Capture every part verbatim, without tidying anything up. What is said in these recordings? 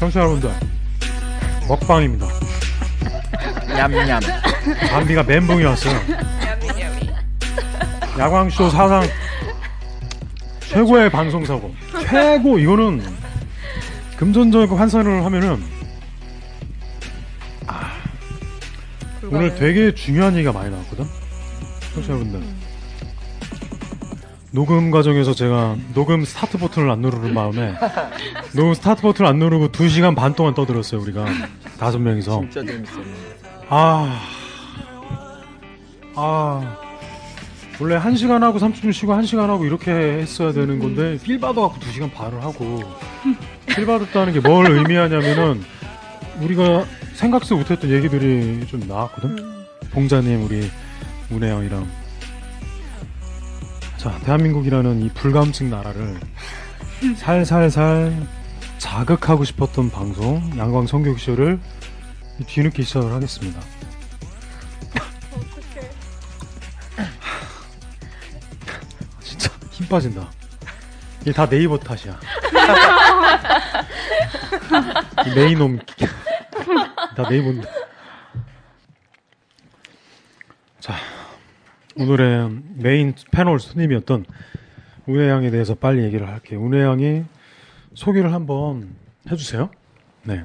청취자 여러분들, 먹방입니다. 냠냠. 담비가 멘붕이 왔어요. 야광쇼 사상 최고의 방송사고. 최고. 이거는 금전적인 환산을 하면은 아, 오늘 되게 중요한 얘기가 많이 나왔거든. 청취자 여러분들, 녹음 과정에서 제가 녹음 스타트 버튼을 안 누르는 마음에 녹음 스타트 버튼을 안 누르고 두 시간 반 동안 떠들었어요. 우리가 다섯 명이서. 진짜 재밌었네. 아, 아, 원래 한 시간 하고 삼십 분 쉬고 한 시간 하고 이렇게 했어야 되는 건데 필 받아갖고 두 시간 반을 하고. 필 받았다는 게 뭘 의미하냐면은 우리가 생각지 못했던 얘기들이 좀 나왔거든. 봉자님, 우리 문혜 형이랑. 자, 대한민국이라는 이 불감증 나라를 살살살 자극하고 싶었던 방송 양광 성교육쇼를 뒤늦게 시작을 하겠습니다. 어떡해. 진짜 힘 빠진다. 이게 다 네이버 탓이야. 이 메이놈 다 네이버인데. 자, 오늘의 메인 패널 손님이었던 운혜 양에 대해서 빨리 얘기를 할게요. 운혜 양이 소개를 한번 해주세요. 네.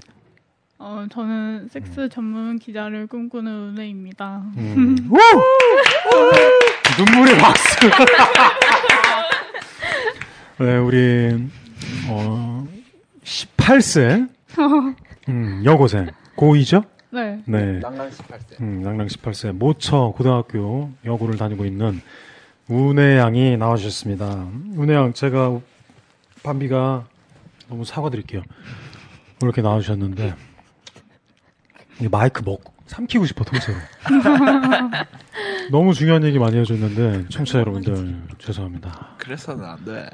어, 저는 섹스 음. 전문 기자를 꿈꾸는 운혜입니다. 음. 눈물의 박수. 네, 우리 어, 십팔 세 음, 여고생 고이죠? 네. 네. 낭랑 십팔 세. 음, 낭랑 십팔 세 모처 고등학교 여고를 다니고 있는 운혜 양이 나와주셨습니다. 운혜 양, 제가 반비가 너무 사과드릴게요. 이렇게 나와주셨는데 이 마이크 먹고 삼키고 싶어 통째로. 너무 중요한 얘기 많이 해줬는데 청취자 여러분들 죄송합니다. 그래서는 안 돼.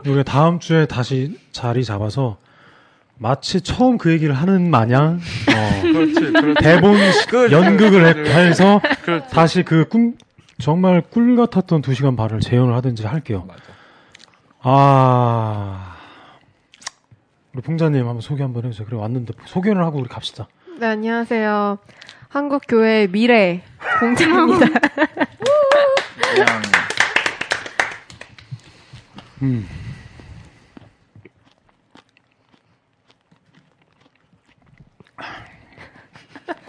우리가 다음 주에 다시 자리 잡아서. 마치 처음 그 얘기를 하는 마냥 어, 그렇지, 그렇지. 대본 그렇지, 연극을 그렇지, 해서 그렇지. 다시 그 꿈 정말 꿀 같았던 두 시간 반을 재현을 하든지 할게요. 맞아. 아, 우리 봉자님 한번 소개 한번 해주세요. 그래 왔는데 소개를 하고 우리 갑시다. 네, 안녕하세요. 한국교회 미래 봉자입니다. 음.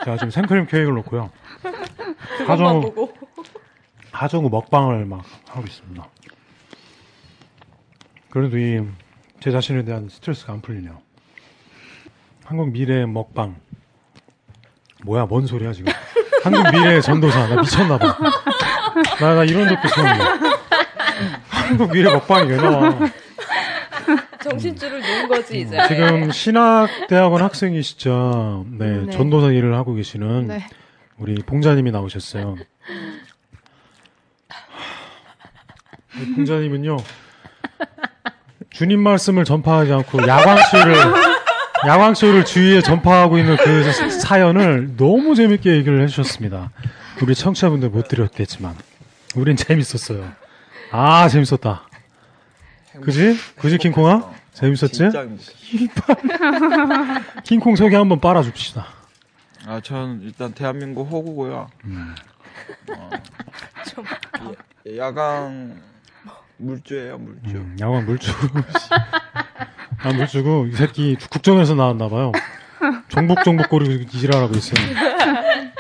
제가 지금 생크림 케이크를 놓고요. 하정우, 하정우 먹방을 막 하고 있습니다. 그래도 이 제 자신에 대한 스트레스가 안 풀리네요. 한국 미래의 먹방. 뭐야, 뭔 소리야 지금. 한국 미래의 전도사. 나 미쳤나봐. 나, 나 이런 적도 처음이야. 한국 미래 먹방이 왜 나와. 정신줄을 놓은 거지, 이제. 지금 신학대학원 학생이시죠. 네, 네. 전도사 일을 하고 계시는 네. 우리 봉자님이 나오셨어요. 우리 봉자님은요, 주님 말씀을 전파하지 않고 야광쇼를, 야광쇼를 주위에 전파하고 있는 그 사연을 너무 재밌게 얘기를 해주셨습니다. 우리 청취자분들 못 드렸겠지만, 우린 재밌었어요. 아, 재밌었다. 그지? 그지, 킹콩아? 재밌었지? 진짜 행복했어. 킹콩 소개 한번 빨아줍시다. 아, 전 일단 대한민국 호구고요. 음. 어, 예, 야광 물주예요, 물주. 음, 야광 물주. 아, 물주고 이 새끼 국정에서 나왔나 봐요. 종북 종북 거리고 이질하라고 있어요.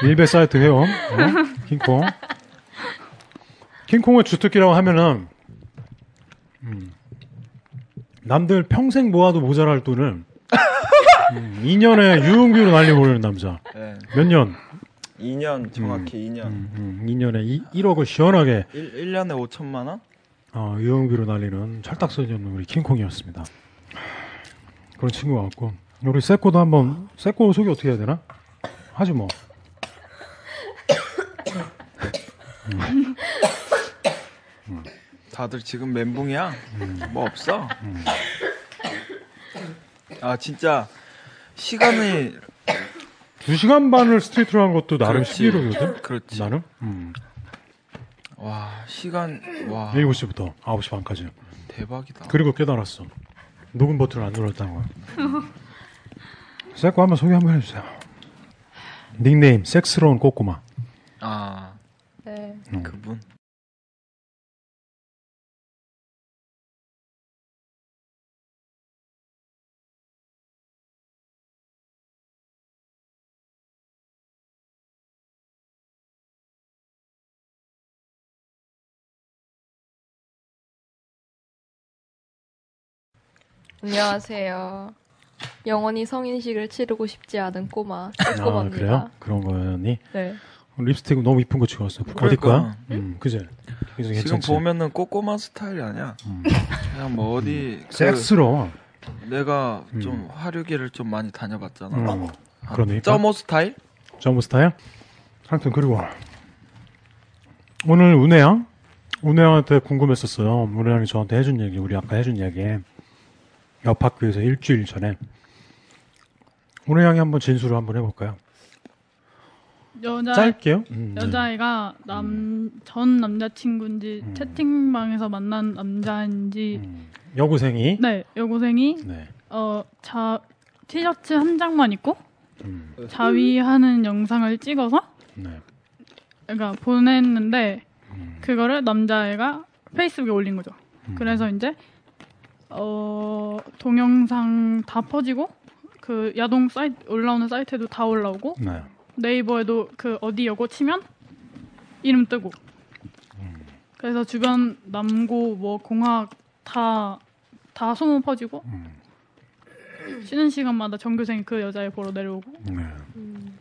일베 사이트 회원. 어? 킹콩. 킹콩의 주특기라고 하면은 음, 남들 평생 모아도 모자랄 돈을 음, 이 년에 유흥비로 날려버리는 남자. 네. 몇 년? 이 년 정확히 음, 이 년. 음, 음, 이 년에 이, 일억을 시원하게. 일, 일 년에 오천만 원? 어, 유흥비로 날리는 철딱서지 없는 우리 킹콩이었습니다. 그런 친구 같고. 우리 세코도 한번, 세코 소개 어떻게 해야 되나? 하지 뭐. 음. 음. 다들 지금 멘붕이야? 음. 뭐 없어? 음. 아 진짜 시간이 두 시간 반을 스트레이트로 한 것도 나름 십일호거든? 그렇지. 나름? 음. 와 시간 와 일곱 시부터 아홉 시 반까지. 대박이다. 그리고 깨달았어. 녹음 버튼을 안 눌렀다는 거야. 섹코 한번 소개 한번 해주세요. 닉네임 섹스러운 꼬꼬마. 아 네. 음. 그분. 안녕하세요. 영원히 성인식을 치르고 싶지 않은 꼬마 꼬꼬마입니다. 아, 그래요? 그런 거였니? 네. 립스틱 너무 이쁜 거 찍었어. 그러니까. 어디 거야? 응? 음, 그제. 지금 괜찮지? 보면은 꼬꼬마 스타일이 아니야. 음. 그냥 뭐 어디 음. 그 섹스러워. 내가 음. 좀 화류기를 좀 많이 다녀봤잖아. 음. 아, 그러니까. 점오 스타일? 점오 스타일? 하여튼 그리고 오늘 은혜양? 은혜양한테 궁금했었어요. 은혜양이 저한테 해준 얘기, 우리 아까 해준 얘기. 옆 학교에서 일주일 전에 오늘 양이 한번 진술을 한번 해볼까요? 여자 짧게요. 음, 여자애가 네. 남 전 남자친구인지 음. 채팅방에서 만난 남자인지 음. 여고생이 네 여고생이 네. 어, 자 티셔츠 한 장만 입고 음. 자위하는 영상을 찍어서 네. 그러니까 보냈는데 음. 그거를 남자애가 페이스북에 올린 거죠. 음. 그래서 이제 어 동영상 다 퍼지고 그 야동 사이트 올라오는 사이트에도 다 올라오고 네. 네이버에도 그 어디 여고 치면 이름 뜨고 음. 그래서 주변 남고 뭐 공학 다 다 소문 퍼지고 음. 쉬는 시간마다 전교생이 그 여자애 보러 내려오고 네. 음.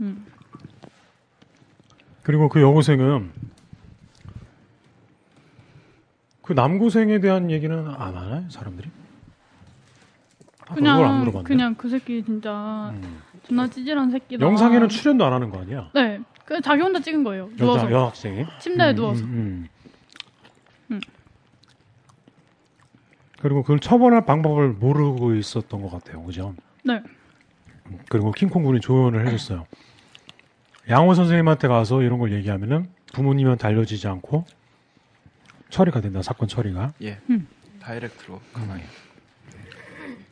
음. 그리고 그 여고생은 그 남고생에 대한 얘기는 안 하나요? 사람들이? 그냥, 그걸 안 물어봤네. 그냥 그 새끼 진짜 음. 존나 찌질한 새끼다. 영상에는 출연도 안 하는 거 아니야? 네. 그 자기 혼자 찍은 거예요. 여자, 누워서. 여학생이? 침대에 음, 누워서. 음, 음. 음. 그리고 그걸 처벌할 방법을 모르고 있었던 것 같아요. 그죠? 네. 그리고 킹콩 군이 조언을 해줬어요. 양호 선생님한테 가서 이런 걸 얘기하면은 부모님한테 알려지지 않고 처리가 된다. 사건 처리가. 예. 음. 다이렉트로 가능해요. 음.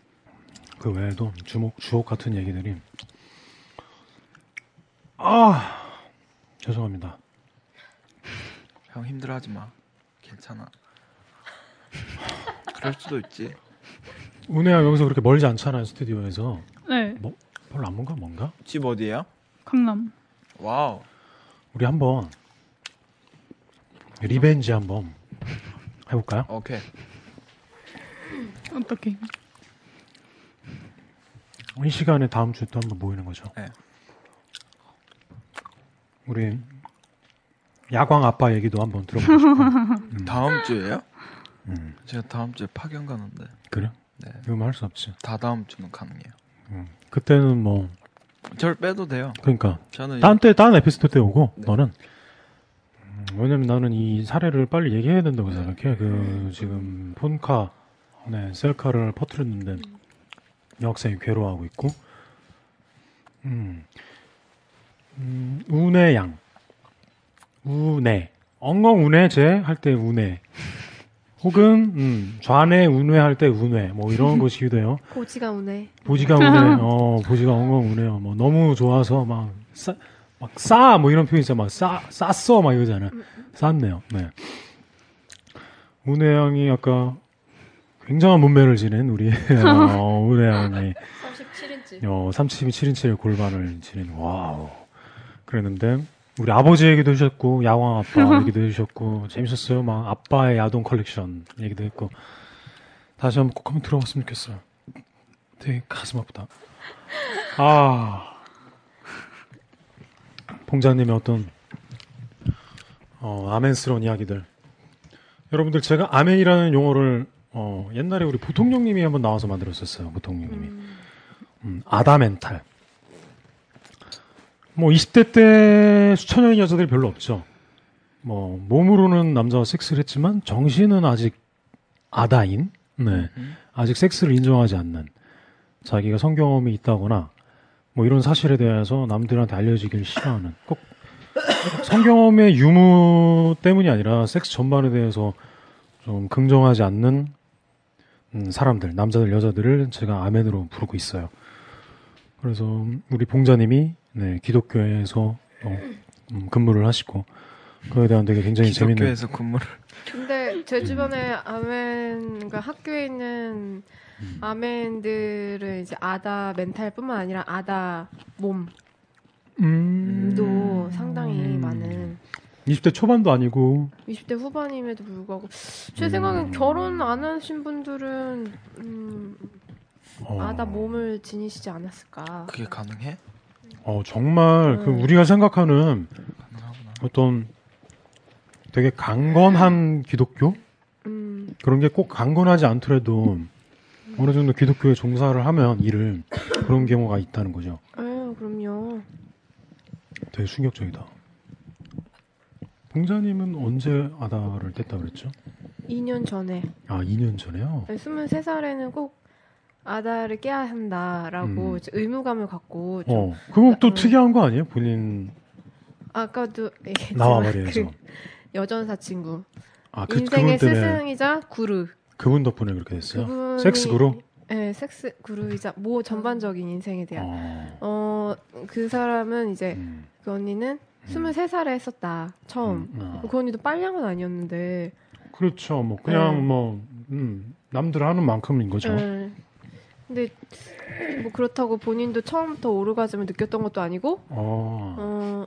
그 외에도 주목 주옥 같은 얘기들이. 아 죄송합니다. 형 힘들어하지 마. 괜찮아. 그럴 수도 있지. 은혜야 여기서 그렇게 멀지 않잖아요 스튜디오에서. 네. 뭐 별로 안 먼가 뭔가? 집 어디예요? 강남. 와우. 우리 한번 리벤지 한번. 해볼까요? 오케이. 어떻게? 이 시간에 다음 주에 또 한번 모이는 거죠. 네. 우리 야광 아빠 얘기도 한번 들어보고 싶어요. 음. 다음 주에요? 음. 제가 다음 주에 파견 가는데. 그래? 네. 이거 할 수 없지. 다 다음 주는 가능해요. 음. 그때는 뭐 절 빼도 돼요. 그러니까. 저는 다른 때 다른 에피소드 때 오고 네. 너는. 왜냐면 나는 이 사례를 빨리 얘기해야 된다고 생각해. 그 지금 폰카, 네 셀카를 퍼뜨렸는데 여학생이 괴로워하고 있고, 음, 음 운해 양, 운해, 엉엉 운해 제 할 때 운해 혹은 음, 좌뇌 운뇌할 때 운뇌 뭐 이런 것이기도 해요. 보지가 운뇌. 보지가 운뇌. 어, 보지가 엉엉 운뇌요. 뭐 너무 좋아서 막 싸 막 싸 뭐 이런 표현 있잖아. 막 싸 쌌어 막 이거잖아요. 쌌네요. 네. 운뇌 양이 아까 굉장한 몸매를 지닌 우리 어, 운뇌 양이 삼십칠 인치. 어, 삼십칠 인치의 골반을 지닌 와우. 그랬는데 우리 아버지 얘기도 해주셨고, 야광 아빠 얘기도 해주셨고, 재밌었어요. 막, 아빠의 야동 컬렉션 얘기도 했고. 다시 한번 꼭 한번 들어봤으면 좋겠어요. 되게 가슴 아프다. 아. 봉자님의 어떤, 어, 아멘스러운 이야기들. 여러분들, 제가 아멘이라는 용어를, 어, 옛날에 우리 보통령님이 한번 나와서 만들었었어요. 보통령님이. 음, 아다멘탈. 뭐 이십 대 때 수천여인 여자들이 별로 없죠. 뭐 몸으로는 남자와 섹스를 했지만 정신은 아직 아다인, 네. 음. 아직 섹스를 인정하지 않는, 자기가 성경험이 있다거나 뭐 이런 사실에 대해서 남들한테 알려지길 싫어하는, 꼭 성경험의 유무 때문이 아니라 섹스 전반에 대해서 좀 긍정하지 않는 음, 사람들, 남자들, 여자들을 제가 아멘으로 부르고 있어요. 그래서 우리 봉자님이 네, 기독교에서 어, 음, 근무를 하시고, 그에 대한 되게 굉장히 재밌는. 기독교에서 근무를. 근데 제 주변에 아멘, 그러니까 학교에 있는 음. 아멘들은 이제 아다 멘탈뿐만 아니라 아다 몸도 음. 상당히 음. 많은. 이십 대 초반도 아니고. 이십 대 후반임에도 불구하고. 제 음. 생각엔 결혼 안 하신 분들은, 음, 어. 아다 몸을 지니시지 않았을까. 그게 가능해? 어, 정말, 음. 그, 우리가 생각하는 어떤 되게 강건한 기독교? 음. 그런 게 꼭 강건하지 않더라도 음. 어느 정도 기독교에 종사를 하면 일을 그런 경우가 있다는 거죠. 아유, 그럼요. 되게 충격적이다. 봉자님은 언제 아다를 뗐다고 그랬죠? 이 년 전에. 아, 이 년 전에요? 네, 스물세 살에는 꼭 아다를 깨야 한다라고 음. 의무감을 갖고 좀 어, 그건 또 음. 특이한 거 아니에요? 본인 아까도 나와 말이에서 그 여전사 친구 아, 그, 인생의 스승이자 구루 그분 덕분에 그렇게 됐어요? 그분이, 섹스 구루? 네, 섹스 구루이자 뭐 전반적인 인생에 대한 어, 그 사람은 이제 음. 그 언니는 스물세 살에 했었다 처음 음, 아. 그 언니도 빨량은 아니었는데 그렇죠 뭐 그냥 음. 뭐 음, 남들 하는 만큼인 거죠. 음. 근데 뭐 그렇다고 본인도 처음부터 오르가즘을 느꼈던 것도 아니고 어,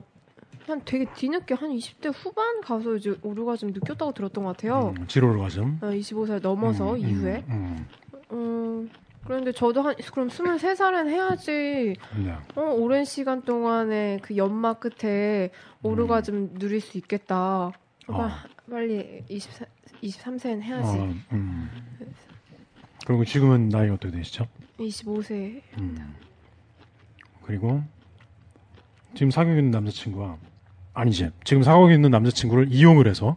한 되게 뒤늦게 한 이십 대 후반 가서 이제 오르가즘 느꼈다고 들었던 것 같아요. 음, 질오르가즘. 어, 스물다섯 살 넘어서 음, 이후에. 음, 음. 어, 그런데 저도 한 그럼 스물세 살은 해야지. 네. 어, 오랜 시간 동안에 그 연막 끝에 오르가즘 음. 누릴 수 있겠다. 어. 빨리 이십삼 세는 해야지. 어, 음. 그리고 지금은 나이가 어떻게 되시죠? 이십오 세. 음. 그리고 지금 사귀고 있는 남자친구와 아니지 지금 사귀고 있는 남자친구를 이용을 해서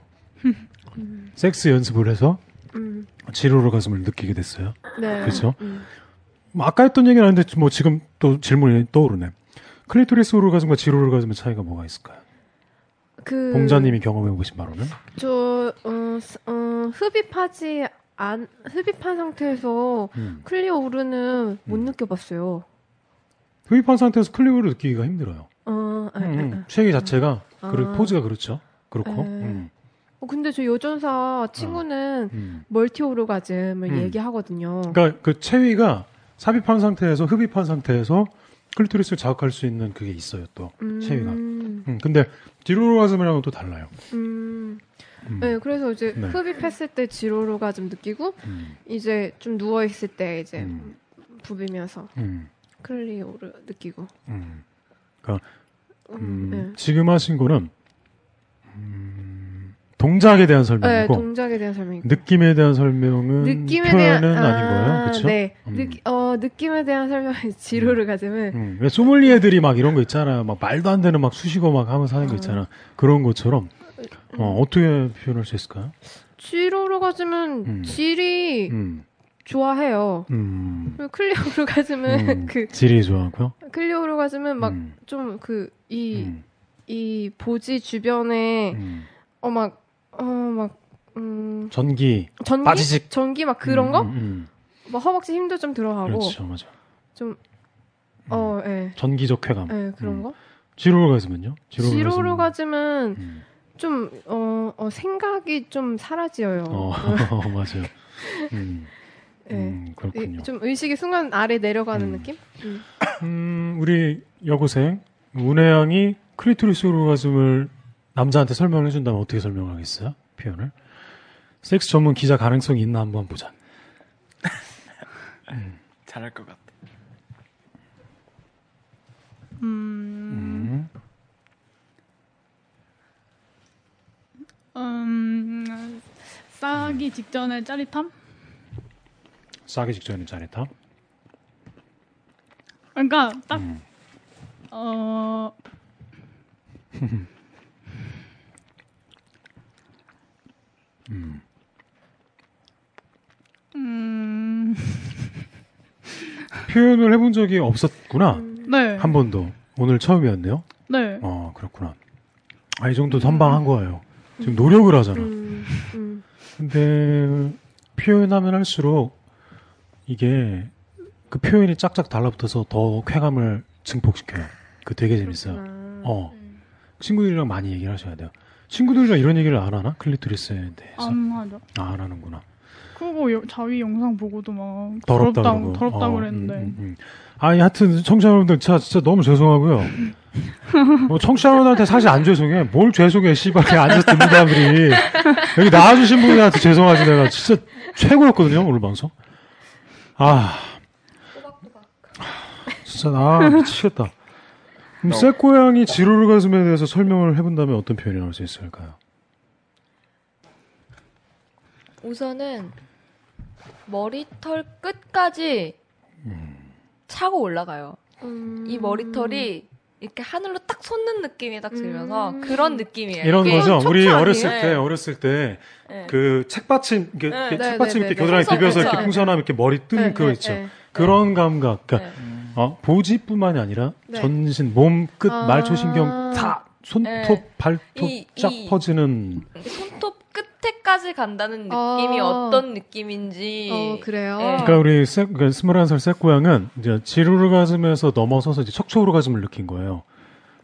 음. 섹스 연습을 해서 음. 질오르가슴을 느끼게 됐어요. 네. 그렇죠? 음. 뭐 아까 했던 얘기는 아닌데 뭐 지금 또 질문이 떠오르네. 클리토리스 오르가슴과 질오르가슴의 차이가 뭐가 있을까요? 그 봉자님이 경험해 보신 바로는? 저 어, 어, 흡입하지 안 흡입한 상태에서 음. 클리오르는 못 음. 느껴봤어요. 흡입한 상태에서 클리오르 느끼기가 힘들어요. 어, 아, 음, 아, 아, 체계 자체가 아, 그리고 포즈가 그렇죠. 그렇고. 음. 어, 근데 저 여전사 친구는 아, 음. 멀티 오르가즘을 음. 얘기하거든요. 그러니까 그 체위가 삽입한 상태에서 흡입한 상태에서 클리토리스를 자극할 수 있는 그게 있어요. 또 음. 체위가. 음, 근데 질오르가즘이랑은 또 달라요. 음. 음. 네, 그래서 이제 네. 흡입했을 때 질오르가즘 느끼고 음. 이제 좀 누워 있을 때 이제 음. 부비면서 음. 클리오르 느끼고. 음. 그러니까 음, 네. 지금 하신 거는 음, 동작에 대한 설명이고, 네, 동작에 대한 설명이고 느낌에 대한 설명은 느낌에 표현은 대한, 아, 아닌 거예요, 그렇죠? 네, 음. 느끼, 어, 느낌에 대한 설명 질오르가즘은 음. 왜 소믈리에들이 막 이런 거 있잖아, 막 말도 안 되는 막 수식어 막 하면서 하는 거 있잖아, 그런 것처럼. 어, 어떻게 표현할 수 있을까요? 질오르가즘은 음. 질이 음. 좋아해요. 음. 클리오르가즘은 음. 그 질이 좋아하고요. 클리오르가즘은 막 좀 그 이 이 음. 이 보지 주변에 음. 어 막 어 막 음, 전기, 전기, 바지식. 전기 막 그런 음, 거, 음, 음. 뭐 허벅지 힘도 좀 들어가고, 그렇죠, 맞아. 좀 어, 예. 음. 네. 전기적 쾌감, 예, 네, 그런 음. 거. 지루로가즘은요? 지루로가즘은 음. 좀 어, 어, 생각이 좀 사라져요. 어, 어 맞아요. 음. 네. 음, 그렇군요. 좀 의식이 순간 아래 내려가는 음. 느낌? 음. 음, 우리 여고생 은혜 양이 클리토리스 오르가즘을 남자한테 설명을 해준다면 어떻게 설명하겠어요? 표현을? 섹스 전문 기자 가능성이 있나 한번 보자. 음. 잘할 것 같아. 음. 음. 음. 싸기 직전의 짜릿함? 싸기 직전의 짜릿함? 그러니까 딱 음. 어. 음. 음. 표현을 해본 적이 없었구나. 음. 네. 한 번도. 오늘 처음이었네요. 네. 어, 그렇구나. 아, 이 정도 선방한 거예요. 지금 노력을 하잖아. 음. 음. 근데 표현하면 할수록 이게 그 표현이 짝짝 달라붙어서 더 쾌감을 증폭시켜요. 그 되게 재밌어요. 그렇구나. 어. 친구들이랑 많이 얘기를 하셔야 돼요. 친구들이랑 이런 얘기를 안 하나? 클리토리스에 대해서? 안 하죠. 아, 안 하는구나. 그거 여, 자위 영상 보고도 막 더럽다, 더럽다고, 더럽다고 어, 그랬는데. 음, 음, 음. 아니, 하여튼 청취자 여러분들 진짜, 진짜 너무 죄송하고요. 어, 청취자 여러분들한테 사실 안 죄송해. 뭘 죄송해, 씨발. 그냥 앉아서 듣는 사람들이. 여기 나와주신 분들한테 죄송하지. 내가 진짜 최고였거든요, 오늘 방송. 아, 진짜 나 아, 미치겠다. 그럼 쇳고양이 지루로가즘에 대해서 설명을 해본다면 어떤 표현이 나올 수 있을까요? 우선은 머리털 끝까지 음. 차고 올라가요. 음. 이 머리털이 이렇게 하늘로 딱 솟는 느낌이 딱 들면서 음. 그런 느낌이에요. 이런 거죠. 우리 어렸을 때, 네. 어렸을 때 그 책받침, 이렇게 네. 네. 책받침 네. 이렇게 네. 겨드랑이 네. 비벼서 이렇게 풍선하면 이렇게 머리 뜨는 네. 그거 네. 있죠. 네. 그런 감각. 그러니까 네. 어, 보지뿐만이 아니라 네. 전신, 몸 끝, 아~ 말초신경 다 손톱, 네. 발톱 이, 쫙 이, 퍼지는. 손톱 끝에까지 간다는 느낌이 어~ 어떤 느낌인지. 어, 그래요. 네. 그러니까 우리 세, 그러니까 스물한 살 쇳고양은 이제 지루로가즘에서 넘어서서 이제 척추오르가즘을 느낀 거예요.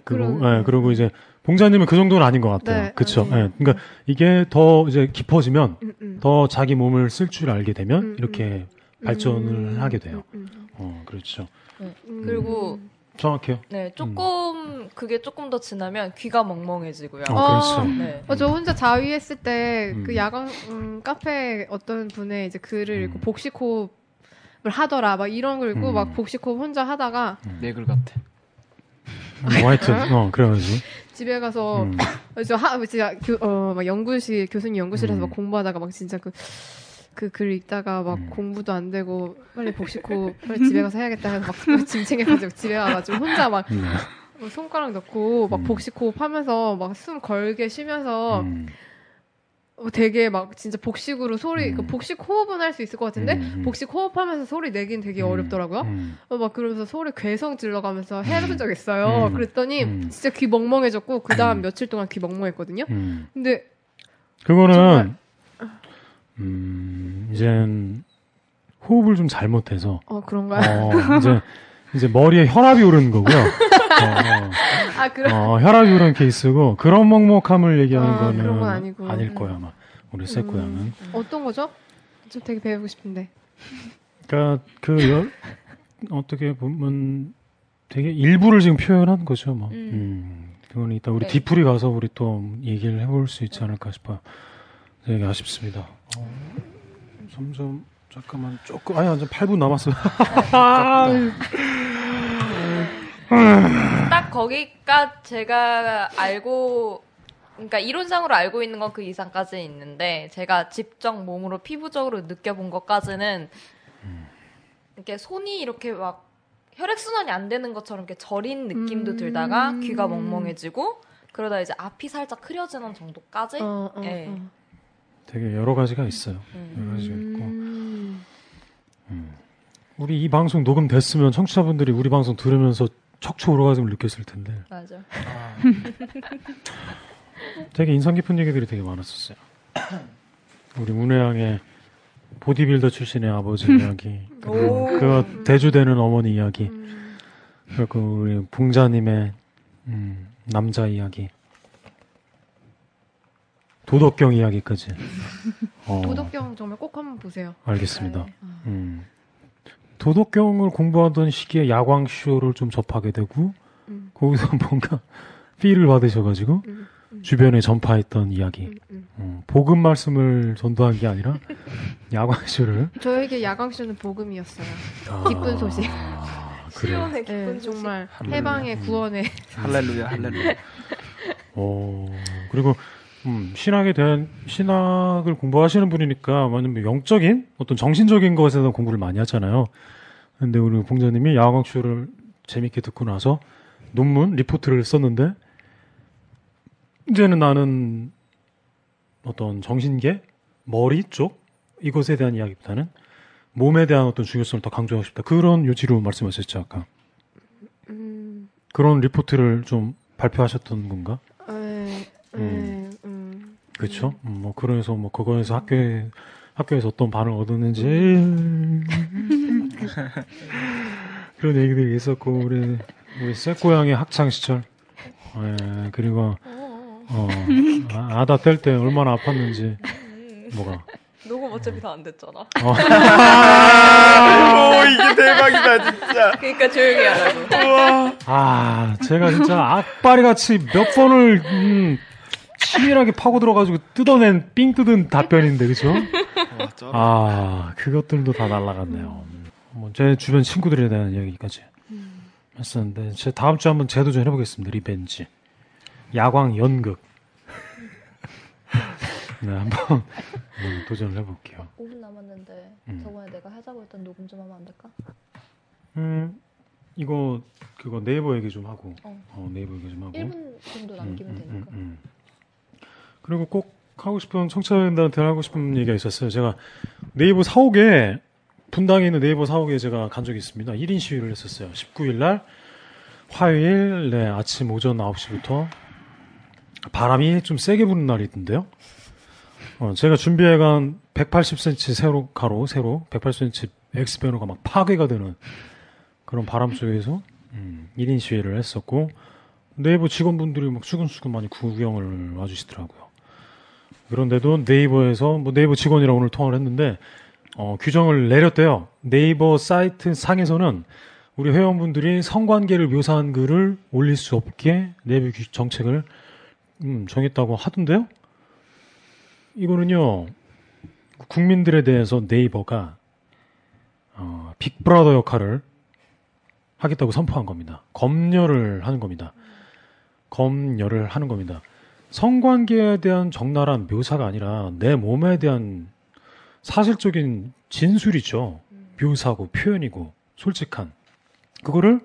그리고, 예, 그리고 이제 봉자님은 그 정도는 아닌 것 같아요. 네. 그렇죠. 네. 예, 그러니까 이게 더 이제 깊어지면 음, 음. 더 자기 몸을 쓸 줄 알게 되면 음, 이렇게 음. 발전을 음. 하게 돼요. 음, 음. 어, 그렇죠. 네. 음. 그리고 정확해요. 네, 조금 음. 그게 조금 더 지나면 귀가 멍멍해지고요. 어, 그렇죠. 어, 네. 어, 저 혼자 자위했을 때 그 음. 야간 음, 카페 어떤 분의 이제 글을 읽고 음. 복식호흡을 하더라. 막 이런 걸 읽고 음. 막 복식호흡 혼자 하다가 내 글 음. 같아. 화이트. 어, 그래가지고 집에 가서 음. 저 하, 진짜 교, 어, 막 연구실 교수님 연구실에서 음. 막 공부하다가 막 진짜 그. 그 글 읽다가 막 음. 공부도 안 되고 빨리 복식고 빨리 집에 가서 해야겠다 해서 막 짐 챙겨가지고 집에 와가지고 혼자 막 음. 손가락 넣고 막 음. 복식호흡 하면서 막 숨 걸게 쉬면서 음. 어, 되게 막 진짜 복식으로 소리 음. 그 복식호흡은 할 수 있을 것 같은데 음. 복식호흡하면서 소리 내긴 되게 음. 어렵더라고요. 음. 어, 막 그러면서 소리 괴성 질러가면서 해본 적 있어요. 음. 그랬더니 음. 진짜 귀 멍멍해졌고 그 다음 음. 며칠 동안 귀 멍멍했거든요. 음. 근데 그거는 음, 이젠, 호흡을 좀 잘못해서. 어, 그런가요? 어, 이제, 이제 머리에 혈압이 오르는 거고요. 어, 아, 그런 어, 혈압이 오르는 케이스고, 그런 먹먹함을 얘기하는 아, 거는. 그런 건 아니고. 아닐 거야, 아마. 우리 쇳고양은. 음. 어떤 거죠? 좀 되게 배우고 싶은데. 그니까, 그, 열, 어떻게 보면, 되게 일부를 지금 표현한 거죠, 뭐. 음. 음. 그건 이따 우리 네. 디풀이 가서 우리 또 얘기를 해볼 수 있지 않을까 싶어요. 되게 아쉽습니다. 어, 점점 잠깐만 조금 아니 완전 팔 분 남았어요. 딱 거기까지 제가 알고 그러니까 이론상으로 알고 있는 건 그 이상까지 있는데 제가 직접 몸으로 피부적으로 느껴본 것까지는 음. 이렇게 손이 이렇게 막 혈액순환이 안 되는 것처럼 이렇게 저린 느낌도 음. 들다가 귀가 멍멍해지고 그러다 이제 앞이 살짝 흐려지는 정도까지. 어, 어, 예. 어. 되게 여러 가지가 있어요. 음. 여러 가지가 있고. 음. 우리 이 방송 녹음됐으면 청취자분들이 우리 방송 들으면서 척추 오르가즘을 느꼈을 텐데. 맞아. 아. 되게 인상 깊은 얘기들이 되게 많았었어요. 우리 문호 양의 보디빌더 출신의 아버지 이야기, 그리고 그거 대주되는 어머니 이야기, 음. 그리고 우리 봉자님의 음, 남자 이야기, 도덕경 이야기까지. 어. 도덕경 정말 꼭 한번 보세요. 알겠습니다. 네. 음. 도덕경을 공부하던 시기에 야광쇼를 좀 접하게 되고, 음. 거기서 뭔가 필을 받으셔가지고 음, 음. 주변에 전파했던 이야기. 음, 음. 음, 복음 말씀을 전도한 게 아니라 야광쇼를. 저에게 야광쇼는 복음이었어요. 아, 기쁜 소식. 아, 그래. 시온의 기쁜 네, 소식. 정말 할렐루야. 해방의 음. 구원의. 할렐루야, 할렐루야. 어, 그리고 음, 신학에 대한, 신학을 공부하시는 분이니까 많은 영적인 어떤 정신적인 것에 대한 공부를 많이 하잖아요. 근데 우리 봉자님이 야광쇼를 재밌게 듣고 나서 논문 리포트를 썼는데, 이제는 나는 어떤 정신계, 머리 쪽 이것에 대한 이야기보다는 몸에 대한 어떤 중요성을 더 강조하고 싶다, 그런 요지로 말씀하셨죠 아까. 음... 그런 리포트를 좀 발표하셨던 건가? 네. 음. 음. 그렇죠. 음, 뭐 그래서 뭐 그거에서 학교에 학교에서 어떤 반응을 얻었는지 그런 얘기들이 있었고, 우리 우리 쇳고양이 학창 시절, 예, 그리고 어, 아, 아다 뗄 때 얼마나 아팠는지. 뭐가? 녹음 어차피 다 안 됐잖아. 어. 오, 이게 대박이다 진짜. 그러니까 조용히 하라고. 아, 제가 진짜 악바리 같이 몇 번을. 음, 치밀하게 파고 들어가지고 뜯어낸, 삥 뜯은 답변인데, 그죠? 아, 그것들도 다 날라갔네요. 뭐 제 주변 친구들에 대한 이야기까지 했었는데, 제 다음 주에 한번 재도전 해보겠습니다. 리벤지. 야광 연극. 네, 한번 도전을 해볼게요. 오 분 남았는데, 음. 저번에 내가 하자고 했던 녹음 좀 하면 안 될까? 음. 이거, 그거 네이버 얘기 좀 하고. 어, 어 네이버 얘기 좀 하고. 일 분 정도 남기면 음, 음, 되니까. 음, 음. 그리고 꼭 하고 싶은, 청취자들한테 하고 싶은 얘기가 있었어요. 제가 네이버 사옥에, 분당에 있는 네이버 사옥에 제가 간 적이 있습니다. 일 인 시위를 했었어요. 십구 일 날 화요일, 네, 아침 오전 아홉 시부터 바람이 좀 세게 부는 날이 있던데요. 어, 제가 준비해간 백팔십 센티미터 세로, 가로, 세로, 백팔십 센티미터 엑스배너가 막 파괴가 되는 그런 바람 속에서 음, 일 인 시위를 했었고, 네이버 직원분들이 막 수근수근 많이 구경을 와주시더라고요. 그런데도 네이버에서, 뭐 네이버 직원이랑 오늘 통화를 했는데, 어, 규정을 내렸대요. 네이버 사이트 상에서는 우리 회원분들이 성관계를 묘사한 글을 올릴 수 없게 내부 정책을, 음, 정했다고 하던데요? 이거는요, 국민들에 대해서 네이버가, 어, 빅브라더 역할을 하겠다고 선포한 겁니다. 검열을 하는 겁니다. 검열을 하는 겁니다. 성관계에 대한 적나라한 묘사가 아니라 내 몸에 대한 사실적인 진술이죠. 묘사고 표현이고 솔직한 그거를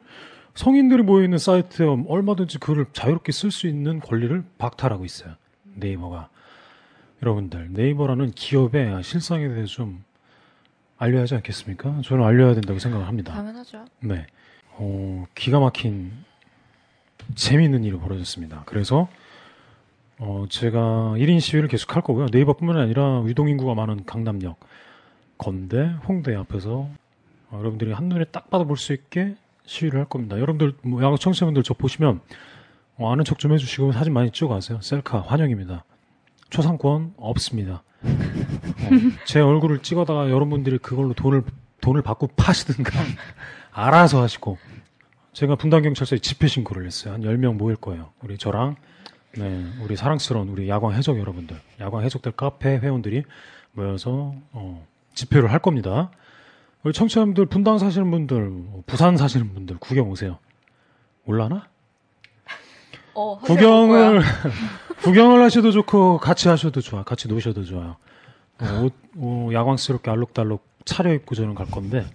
성인들이 모여있는 사이트에 얼마든지 글을 자유롭게 쓸 수 있는 권리를 박탈하고 있어요, 네이버가. 여러분들, 네이버라는 기업의 실상에 대해서 좀 알려야 하지 않겠습니까? 저는 알려야 된다고 생각을 합니다. 당연하죠. 네. 어, 기가 막힌 재미있는 일이 벌어졌습니다. 그래서 어, 제가 일 인 시위를 계속할 거고요. 네이버뿐만 아니라 유동인구가 많은 강남역, 건대, 홍대 앞에서 어, 여러분들이 한눈에 딱 봐도 볼 수 있게 시위를 할 겁니다. 여러분들, 뭐, 야구 청취자분들 저 보시면 어, 아는 척 좀 해주시고 사진 많이 찍어가세요. 셀카 환영입니다. 초상권 없습니다. 어, 제 얼굴을 찍어다가 여러분들이 그걸로 돈을 돈을 받고 파시든가 알아서 하시고. 제가 분당경찰서에 집회 신고를 했어요. 한 열 명 모일 거예요. 우리 저랑, 네, 우리 사랑스러운 우리 야광해적 여러분들, 야광해적들 카페 회원들이 모여서 어, 집회를 할 겁니다. 우리 청취자분들, 분당 사시는 분들, 부산 사시는 분들 구경 오세요. 올라나? 어, 구경을 구경을 하셔도 좋고 같이 하셔도 좋아, 같이 노셔도 좋아요. 어, 옷, 어, 야광스럽게 알록달록 차려입고 저는 갈 건데.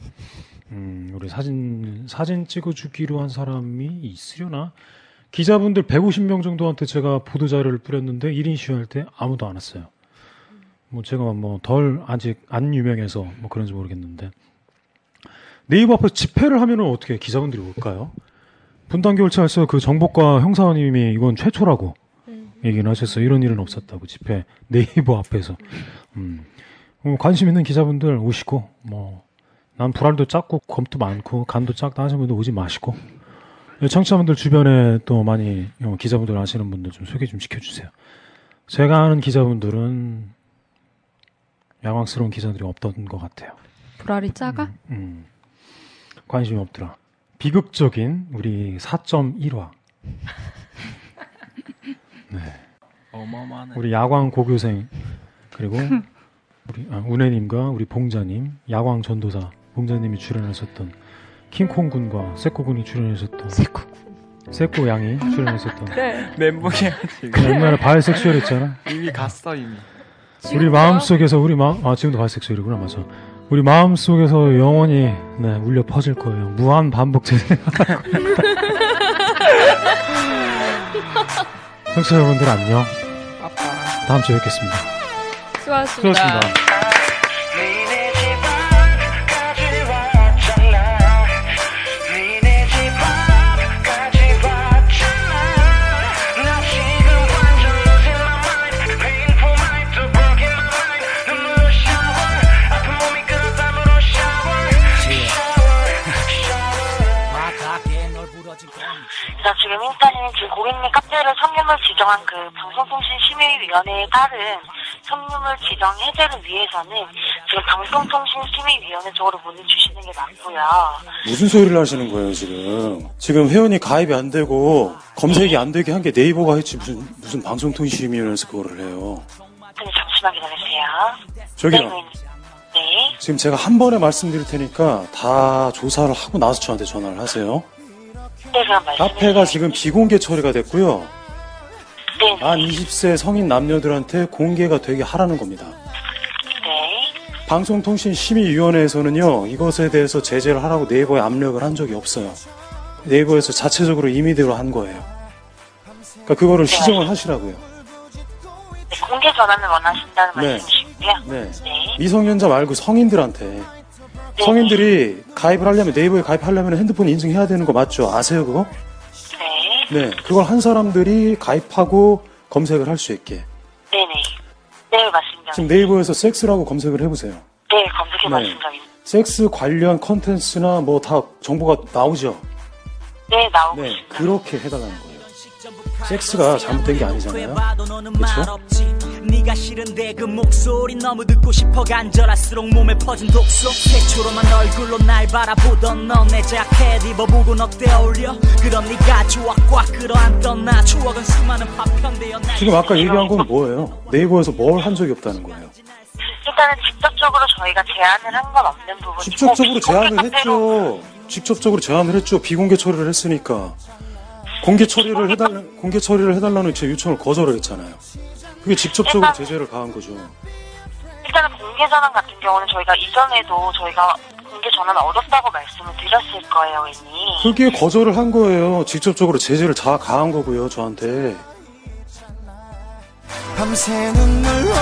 음, 우리 사진, 사진 찍어주기로 한 사람이 있으려나? 기자분들 백오십 명 정도한테 제가 보도자료를 뿌렸는데 일 인 시위할 때 아무도 안 왔어요. 뭐 제가 뭐 덜 아직 안 유명해서 뭐 그런지 모르겠는데. 네이버 앞에서 집회를 하면은 어떻게 기자분들이 올까요? 분당경찰서 그 정보과 형사원님이 이건 최초라고. 음. 얘기를 하셨어요. 이런 일은 없었다고 집회 네이버 앞에서. 음. 관심 있는 기자분들 오시고, 뭐 난 불알도 작고 검도 많고 간도 작다 하시는 분들 오지 마시고, 청취자분들 주변에 또 많이 기자분들 아시는 분들 좀 소개 좀 시켜주세요. 제가 아는 기자분들은 야망스러운 기자들이 없던 것 같아요. 불알이 작아? 음, 음. 관심이 없더라. 비극적인 우리 사 점 일 화. 네. 어마어마하네. 우리 야광 고교생, 그리고 우리 아, 운혜님과 우리 봉자님, 야광 전도사 봉자님이 출연하셨던, 킹콩 군과 세코 군이 출연하셨던, 세코 군, 세코 양이 출연하셨던. 네. 멘붕이야 지금. 옛날에 바이섹슈얼했잖아. 이미 갔어 이미. 우리 마음 속에서 우리 마음 아 지금도 바이섹슈얼이구나 맞아. 우리 마음 속에서 영원히 네 울려 퍼질 거예요. 무한 반복 재생하고. 청취자 여러분들 안녕. 아빠. 다음 주에 뵙겠습니다. 수고하셨습니다. 수고하셨습니다. 자, 지금 일단은 그 고객님 카페를 섬유물 지정한 그 방송통신심의위원회에 따른 섬유물 지정 해제를 위해서는 지금 방송통신심의위원회 쪽으로 문을 주시는 게 맞고요. 무슨 소리를 하시는 거예요 지금? 지금 회원이 가입이 안 되고 검색이 안 되게 한 게 네이버가 했지 무슨 무슨 방송통신심의위원회에서 그거를 해요. 근데 잠시만 기다리세요. 저기요. 네. 네. 지금 제가 한 번에 말씀드릴 테니까 다 조사를 하고 나서 저한테 전화를 하세요. 네, 카페가 지금 비공개 처리가 됐고요. 네. 만 이십 세 성인 남녀들한테 공개가 되게 하라는 겁니다. 네. 방송통신심의위원회에서는요, 이것에 대해서 제재를 하라고 네이버에 압력을 한 적이 없어요. 네이버에서 자체적으로 임의대로 한 거예요. 그러니까 그거를 네. 시정을 하시라고요. 네, 공개 전환을 원하신다는 네. 말씀이시고요. 네. 네. 미성년자 말고 성인들한테. 성인들이 가입을 하려면, 네이버에 가입하려면 핸드폰 인증해야 되는 거 맞죠? 아세요, 그거? 네. 네. 그걸 한 사람들이 가입하고 검색을 할 수 있게. 네네. 네, 맞습니다. 지금 네이버에서 섹스라고 검색을 해보세요. 네, 검색해봤습니다. 네. 섹스 관련 컨텐츠나 뭐 다 정보가 나오죠? 네, 나오고 있습니다. 네, 그렇게 해달라는 거예요. 섹스가 잘못된 게 아니잖아요. 그렇죠? 네가 싫은데 그 목소리 너무 듣고 싶어 간절할수록 몸에 퍼진 독소. 새초롬한 얼굴로 날 바라보던 너내 자켓 입어보곤 어때 어울려? 그럼 네가 좋아 꽉 끌어안던 나 추억은 수많은 파편되어. 지금 아까 얘기한 건 뭐예요? 네이버에서 뭘 한 적이 없다는 거예요? 일단은 직접적으로 저희가 제안을 한 건 없는 부분. 직접적으로 제안을 했죠. 직접적으로 제안을 했죠. 비공개 처리를 했으니까. 공개 처리를 해달라, 공개 처리를 해달라는 제 요청을 거절을 했잖아요. 그게 직접적으로 일단, 제재를 가한 거죠. 일단은 공개 전환 같은 경우는 저희가 이전에도 저희가 공개 전환 어렵다고 말씀을 드렸을 거예요, 왠지. 그게 거절을 한 거예요. 직접적으로 제재를 다 가한 거고요, 저한테. 밤새 눈물로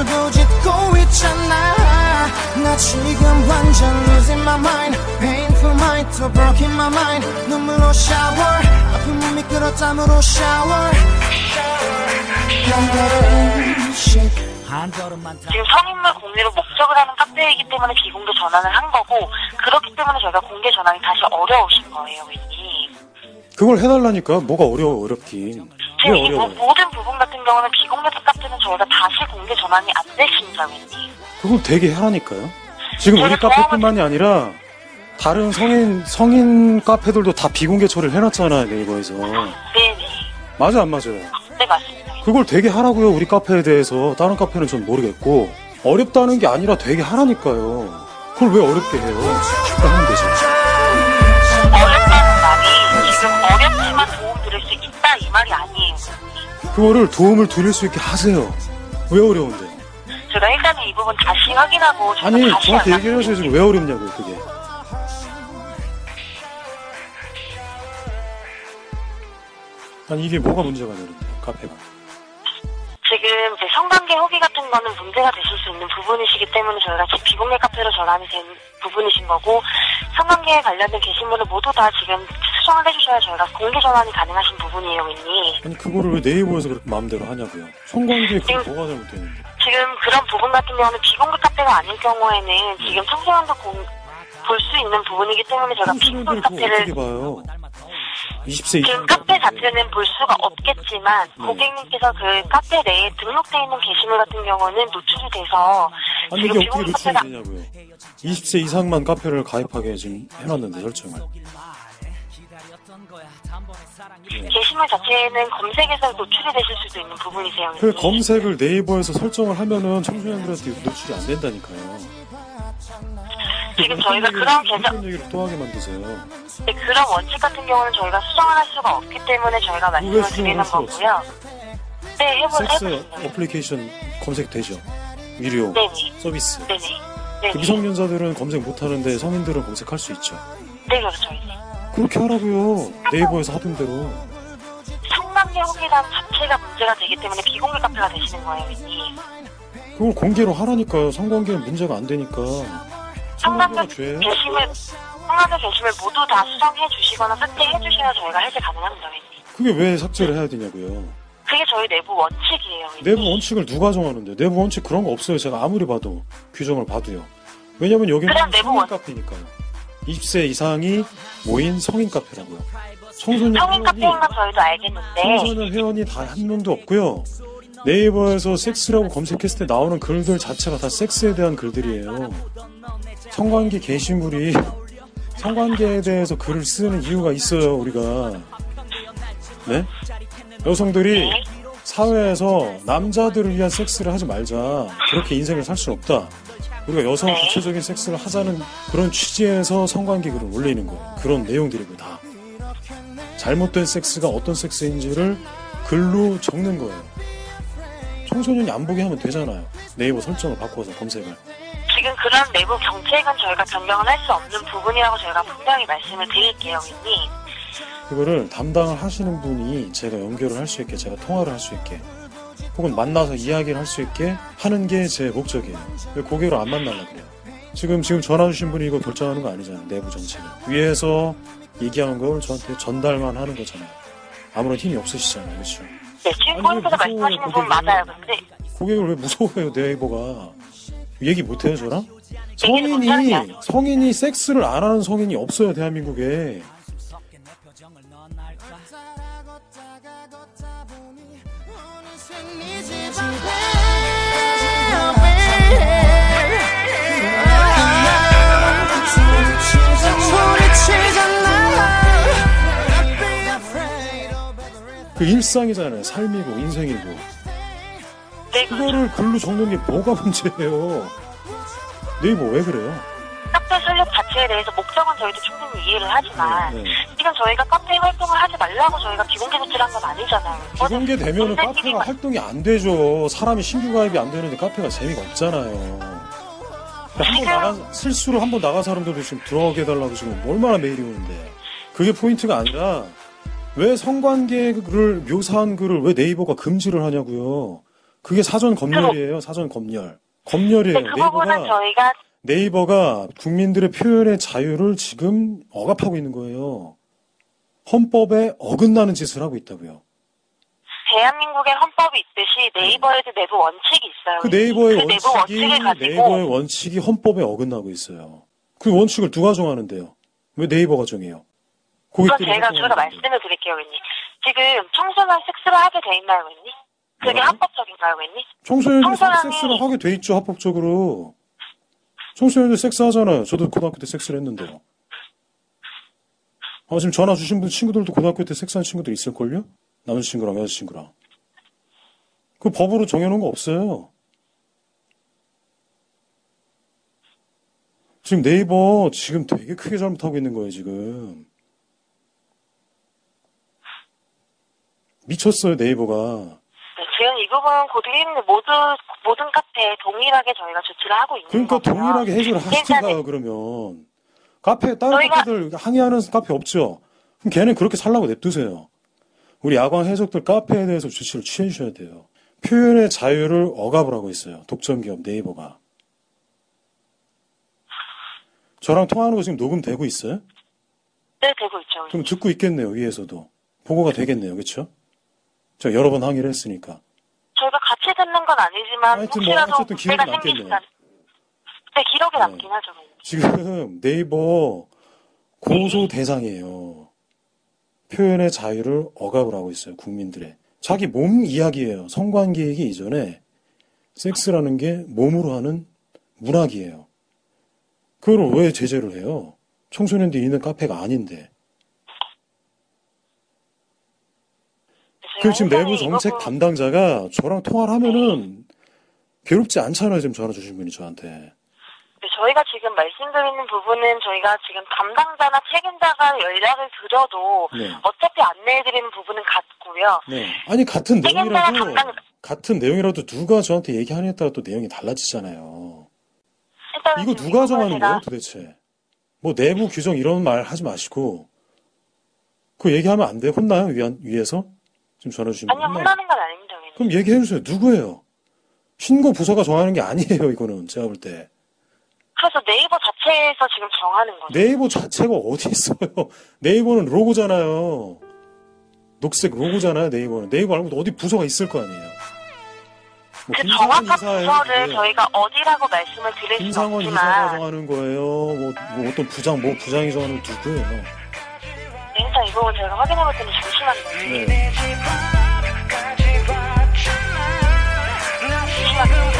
울부짖고 있잖아. 나 지금 완전 losing my mind. Painful mind to broken my mind. 눈물로 샤워. 아픈 몸이 끌어 땀으로 샤워. 지금 성인물 공개로 목적을 하는 카페이기 때문에 비공개 전환을 한 거고, 그렇기 때문에 저희가 공개 전환이 다시 어려우신 거예요, 왠지. 그걸 해달라니까 뭐가 어려워, 어렵긴. 지금 이 뭐, 모든 부분 같은 경우는 비공개 카페는 저희가 다시 공개 전환이 안 되신다, 왠지. 그걸 되게 하라니까요. 지금 우리 카페뿐만이 아니라 다른 성인, 성인 카페들도 다 비공개 처리를 해놨잖아요, 네이버에서. 네네. 맞아, 안 맞아요? 네, 맞습니다. 그걸 되게 하라고요. 우리 카페에 대해서. 다른 카페는 전 모르겠고, 어렵다는 게 아니라 되게 하라니까요. 그걸 왜 어렵게 해요? 쉽게 하면 되죠. 어렵다는 말이 지금 어렵지만 도움 드릴 수 있다 이 말이 아니에요. 그거를 도움을 드릴 수 있게 하세요. 왜 어려운데? 제가 일단은 이 부분 다시 확인하고. 아니 다시 저한테 얘기를 해서 지금 왜 어렵냐고요 그게. 아니 이게 뭐가 문제가 되는데 카페가. 지금 이제 성관계 호기 같은 거는 문제가 되실 수 있는 부분이시기 때문에 저희가 비공개 카페로 전환이 된 부분이신 거고, 성관계에 관련된 게시물을 모두 다 지금 신청을 해주셔야 저희가 공개 전환이 가능하신 부분이에요, 웬니. 아니, 그거를 왜 네이버에서 그렇게 마음대로 하냐고요. 성관계에 그게 뭐가 잘못되는데. 지금 그런 부분 같은 경우는 비공개 카페가 아닐 경우에는 지금 청소년도 볼 수 있는 부분이기 때문에 제가 비공개 카페를 어떻게 봐요? 이십 세 지금 카페 자체는 볼 수가 없겠지만 네. 고객님께서 그 카페 내에 등록되어 있는 게시물 같은 경우는 노출이 돼서 아니 이게 어떻게 노출이 카페가... 되냐고요. 이십 세 이상만 카페를 가입하게 지금 해놨는데 설정을 네. 게시물 자체는 검색에서 노출이 되실 수도 있는 부분이세요. 그 검색을 네이버에서 설정을 하면은 청소년들한테 노출이 안 된다니까요. 지금 저희가 그런 계정 얘기를 또 하게 만드세요. 네, 그런 원칙 같은 경우는 저희가 수정을 할 수가 없기 때문에 저희가 말씀을 드리는 거고요. 네, 해보세요. 섹스 어플리케이션 검색되죠. 유료 네네. 서비스. 네네. 네네. 그 미성년자들은 검색 못하는데 성인들은 검색할 수 있죠. 네, 그렇죠. 그렇게 하라고요. 네이버에서 하던 대로. 성남의 홍기란 자체가 문제가 되기 때문에 비공개 카페가 되시는 거예요, 왠지. 그걸 공개로 하라니까요. 성관계는 문제가 안 되니까. 성남자 게시물, 성남자 게시물 모두 다 수정해 주시거나 삭제해 주셔야 저희가 해제 가능합니다. 그게 왜 삭제를 해야 되냐고요? 그게 저희 내부 원칙이에요. 내부 원칙을 누가 정하는데? 내부 원칙 그런 거 없어요. 제가 아무리 봐도 규정을 봐도요. 왜냐면 여기는 성인 원... 카페니까요. 이십 세 이상이 모인 성인 카페라고요. 청소년 성인 카페인 건 저희도 알겠는데 청소년 회원이 단 한 명도 없고요. 네이버에서 섹스라고 검색했을 때 나오는 글들 자체가 다 섹스에 대한 글들이에요. 성관계 게시물이 성관계에 대해서 글을 쓰는 이유가 있어요. 우리가 네? 여성들이 사회에서 남자들을 위한 섹스를 하지 말자. 그렇게 인생을 살 수는 없다. 우리가 여성 구체적인 섹스를 하자는 그런 취지에서 성관계 글을 올리는 거예요. 그런 내용들이고 다 잘못된 섹스가 어떤 섹스인지를 글로 적는 거예요. 청소년이 안 보게 하면 되잖아요. 네이버 설정을 바꿔서 검색을. 지금 그런 내부 정책은 저희가 변경을 할 수 없는 부분이라고 저희가 분명히 말씀을 드릴게요, 윈님. 그거를 담당을 하시는 분이 제가 연결을 할 수 있게, 제가 통화를 할 수 있게, 혹은 만나서 이야기를 할 수 있게 하는 게 제 목적이에요. 왜 고객을 안 만나려고 그래요? 지금, 지금 전화 주신 분이 이거 결정하는 거 아니잖아요, 내부 정책을. 위에서 얘기하는 걸 저한테 전달만 하는 거잖아요. 아무런 힘이 없으시잖아요, 그렇죠? 네, 지금 포인트에서 말씀하시는 고객을, 분 맞아요, 근데. 고객을 왜 무서워해요, 네이버가. 얘기 못해요, 저랑? 성인이, 성인이 섹스를 안 하는 성인이 없어요, 대한민국에. 그 일상이잖아요. 삶이고 인생이고. 네, 그거를 글로 적는 게 뭐가 문제예요? 네이버 왜 그래요? 카페 설립 자체에 대해서 목적은 저희도 충분히 이해를 하지만 네, 네. 지금 저희가 카페 활동을 하지 말라고 저희가 비공개 조치를 한 건 아니잖아요. 비공개 되면 카페가 활동이 안 되죠. 사람이 신규 가입이 안 되는데 카페가 재미가 없잖아요. 지금... 나가, 실수로 한 번 나간 사람들도 지금 들어가게 해달라고 지금 얼마나 메일이 오는데. 그게 포인트가 아니라 왜 성관계를 묘사한 글을 왜 네이버가 금지를 하냐고요. 그게 사전 검열이에요. 사전 검열. 검열이에요. 네, 그 네이버가, 저희가... 네이버가 국민들의 표현의 자유를 지금 억압하고 있는 거예요. 헌법에 어긋나는 짓을 하고 있다고요. 대한민국의 헌법이 있듯이 네이버에도 네. 내부 원칙이 있어요. 그 네이버의 그 원칙이, 내부 원칙을 가지고... 네이버의 원칙이 헌법에 어긋나고 있어요. 그 원칙을 누가 정하는데요? 왜 네이버가 정해요? 우선 제가, 제가 말씀을 드릴게요, 웬니. 지금 청소년 섹스를 하게 돼 있나요, 웬니? 그게 네? 합법적인가요, 웬니? 청소년이 청소년이... 섹스를 하게 돼 있죠, 합법적으로. 청소년들 섹스 하잖아요. 저도 고등학교 때 섹스를 했는데요. 아, 지금 전화 주신 분 친구들도 고등학교 때 섹스한 친구들 있을걸요? 남자친구랑 여자친구랑. 그 법으로 정해놓은 거 없어요. 지금 네이버 지금 되게 크게 잘못하고 있는 거예요, 지금. 미쳤어요, 네이버가. 네, 지금 이 부분은 고객님들 모두, 모든 카페에 동일하게 저희가 조치를 하고 있는 거예요. 그러니까 거고요. 동일하게 해결을 하시든가요, 그러면. 카페, 다른 저희가... 카페들 항의하는 카페 없죠? 그럼 걔는 그렇게 살라고 냅두세요. 우리 야광 해적들 카페에 대해서 조치를 취해 주셔야 돼요. 표현의 자유를 억압을 하고 있어요. 독점기업 네이버가. 저랑 통화하는 거 지금 녹음되고 있어요? 네, 되고 있죠. 그럼 듣고 있겠네요, 위에서도. 보고가 되겠네요, 그렇죠? 저 여러 번 항의를 했으니까. 저희가 같이 듣는 건 아니지만 하여튼 혹시라도 뭐, 기록이 남겠네요. 네, 기록이 네. 남긴 하죠. 그냥. 지금 네이버 고소 네. 대상이에요. 표현의 자유를 억압을 하고 있어요, 국민들의. 자기 몸 이야기예요. 성관계이기 이전에 섹스라는 게 몸으로 하는 문학이에요. 그걸 왜 제재를 해요? 청소년들이 있는 카페가 아닌데. 그 지금 내부 정책 이거고. 담당자가 저랑 통화를 하면은 괴롭지 않잖아요. 지금 전화 주신 분이 저한테. 네, 저희가 지금 말씀드리는 부분은 저희가 지금 담당자나 책임자가 연락을 드려도 네. 어차피 안내해드리는 부분은 같고요. 네. 아니 같은 내용이라도 담당... 같은 내용이라도 누가 저한테 얘기하느냐에 따라 또 내용이 달라지잖아요. 이거 누가 정하는 제가... 거예요 도대체? 뭐 내부 규정 이런 말 하지 마시고 그거 얘기하면 안 돼요? 혼나요? 위안, 위에서? 지금 전화 주시면 아니요, 혼나는 건 아닙니다. 그럼 얘기해 주세요. 누구예요? 신고 부서가 정하는 게 아니에요. 이거는 제가 볼 때. 그래서 네이버 자체에서 지금 정하는 거죠. 네이버 자체가 어디 있어요? 네이버는 로고잖아요. 녹색 로고잖아요. 네이버는. 네이버 말고도 어디 부서가 있을 거 아니에요. 뭐 그 정확한 부서를 저희가 어디라고 말씀을 드릴 수 없지만 김상원 이사가 정하는 거예요. 뭐, 뭐 어떤 부장, 뭐 부장이 정하는 거 누구예요? 네, 일단 이 부분 제가 확인해볼 텐데 잠시만요. 네. 잠시만요.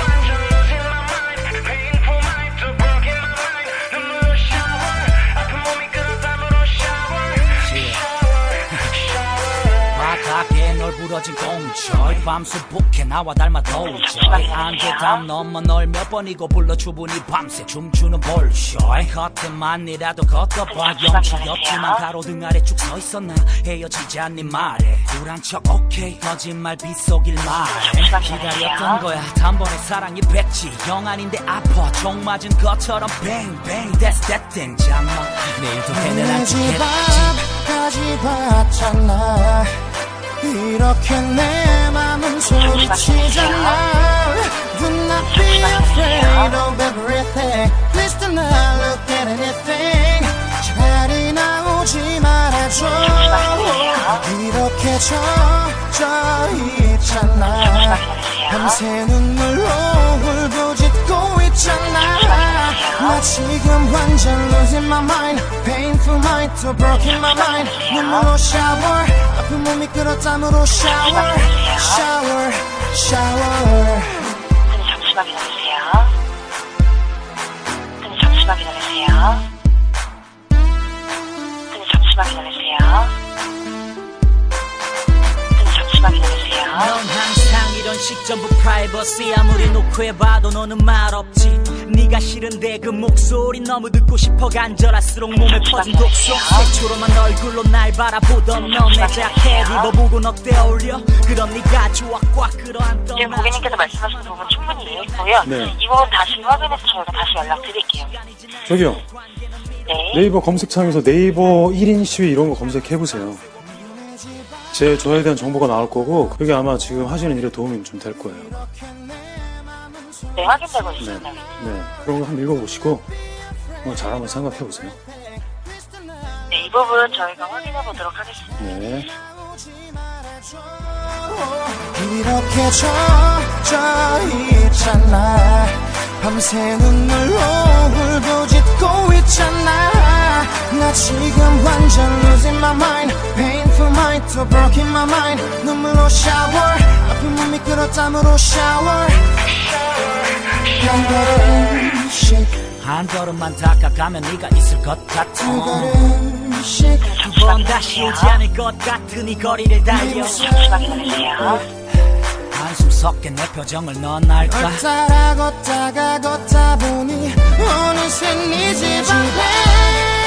부러진 공절 밤수북해 나와 닮아 도저히 안개담 넘어 널 몇 번이고 불러 주분이 밤새 춤추는 볼쇼이 겉에만이라도 걷어봐 영치였지만 가로등 아래 쭉 서있었나 헤어지자 니 말에 굴한 척 오케이 거짓말 빗속일 말에 기다렸던 거야 단번에 사랑이 뱉지 영 아닌데 아파 총 맞은 것처럼 뱅뱅 That's that thing 장마 내일도 해내라 죽겠지 봤잖아 이렇게 내 맘은 소리치잖아 Do not be afraid of everything Please do not look at anything 차라리 나오지 말아줘 이렇게 젖어 있잖아 밤새 눈물로 울부짖고 있잖아 나 지금 완전 losing my mind Painful mind to broken my mind 눈물로 shower 아픈 몸이 끌어 땀으로 shower Shower shower 잠시만 기다리세요 잠시만 기다리세요 잠시만 기다리세요 넌 항상 이런 식전부 프라이버시 아무리 놓고 해봐도 너는 말 없지 네가 싫은데 그 목소리 너무 듣고 싶어 간절할수록 몸에 퍼진 독소 색초롬한 얼굴로 날 바라보던 너네 자켓을 입어보곤 어때 어울려? 그럼 네가 좋아 꽉 끌어안던 지금 고객님께서 말씀하신 부분 충분히 이해했고요 네. 이 부분 다시 확인해서 저희가 다시 연락드릴게요 저기요 네. 네이버 검색창에서 네이버 일 인 시위 이런 거 검색해보세요 제 저에 대한 정보가 나올 거고 그게 아마 지금 하시는 일에 도움이 좀 될 거예요. 네, 확인되고 있습니다. 네, 네. 그런 거 한번 읽어보시고 뭐 잘 한번 생각해 보세요. 네, 이 부분 저희가 확인해 보도록 하겠습니다. 네. 이렇게 젖어 있잖아 밤새 눈물로 울부짖고 있잖아 나 지금 완전 losing my mind Painful mind to broken my mind 눈물로 shower 아픈 몸이 끌어 땀으로 shower 한 걸음씩 한 걸음만 다가가면 네가 있을 것 같아 한 걸음씩 두 번 다시 오지 않을 것 같은 이 거리를 달려 한숨 섞인 내 표정을 넌 알까 따라 걷다가 걷다 보니 어느새 네 집 앞에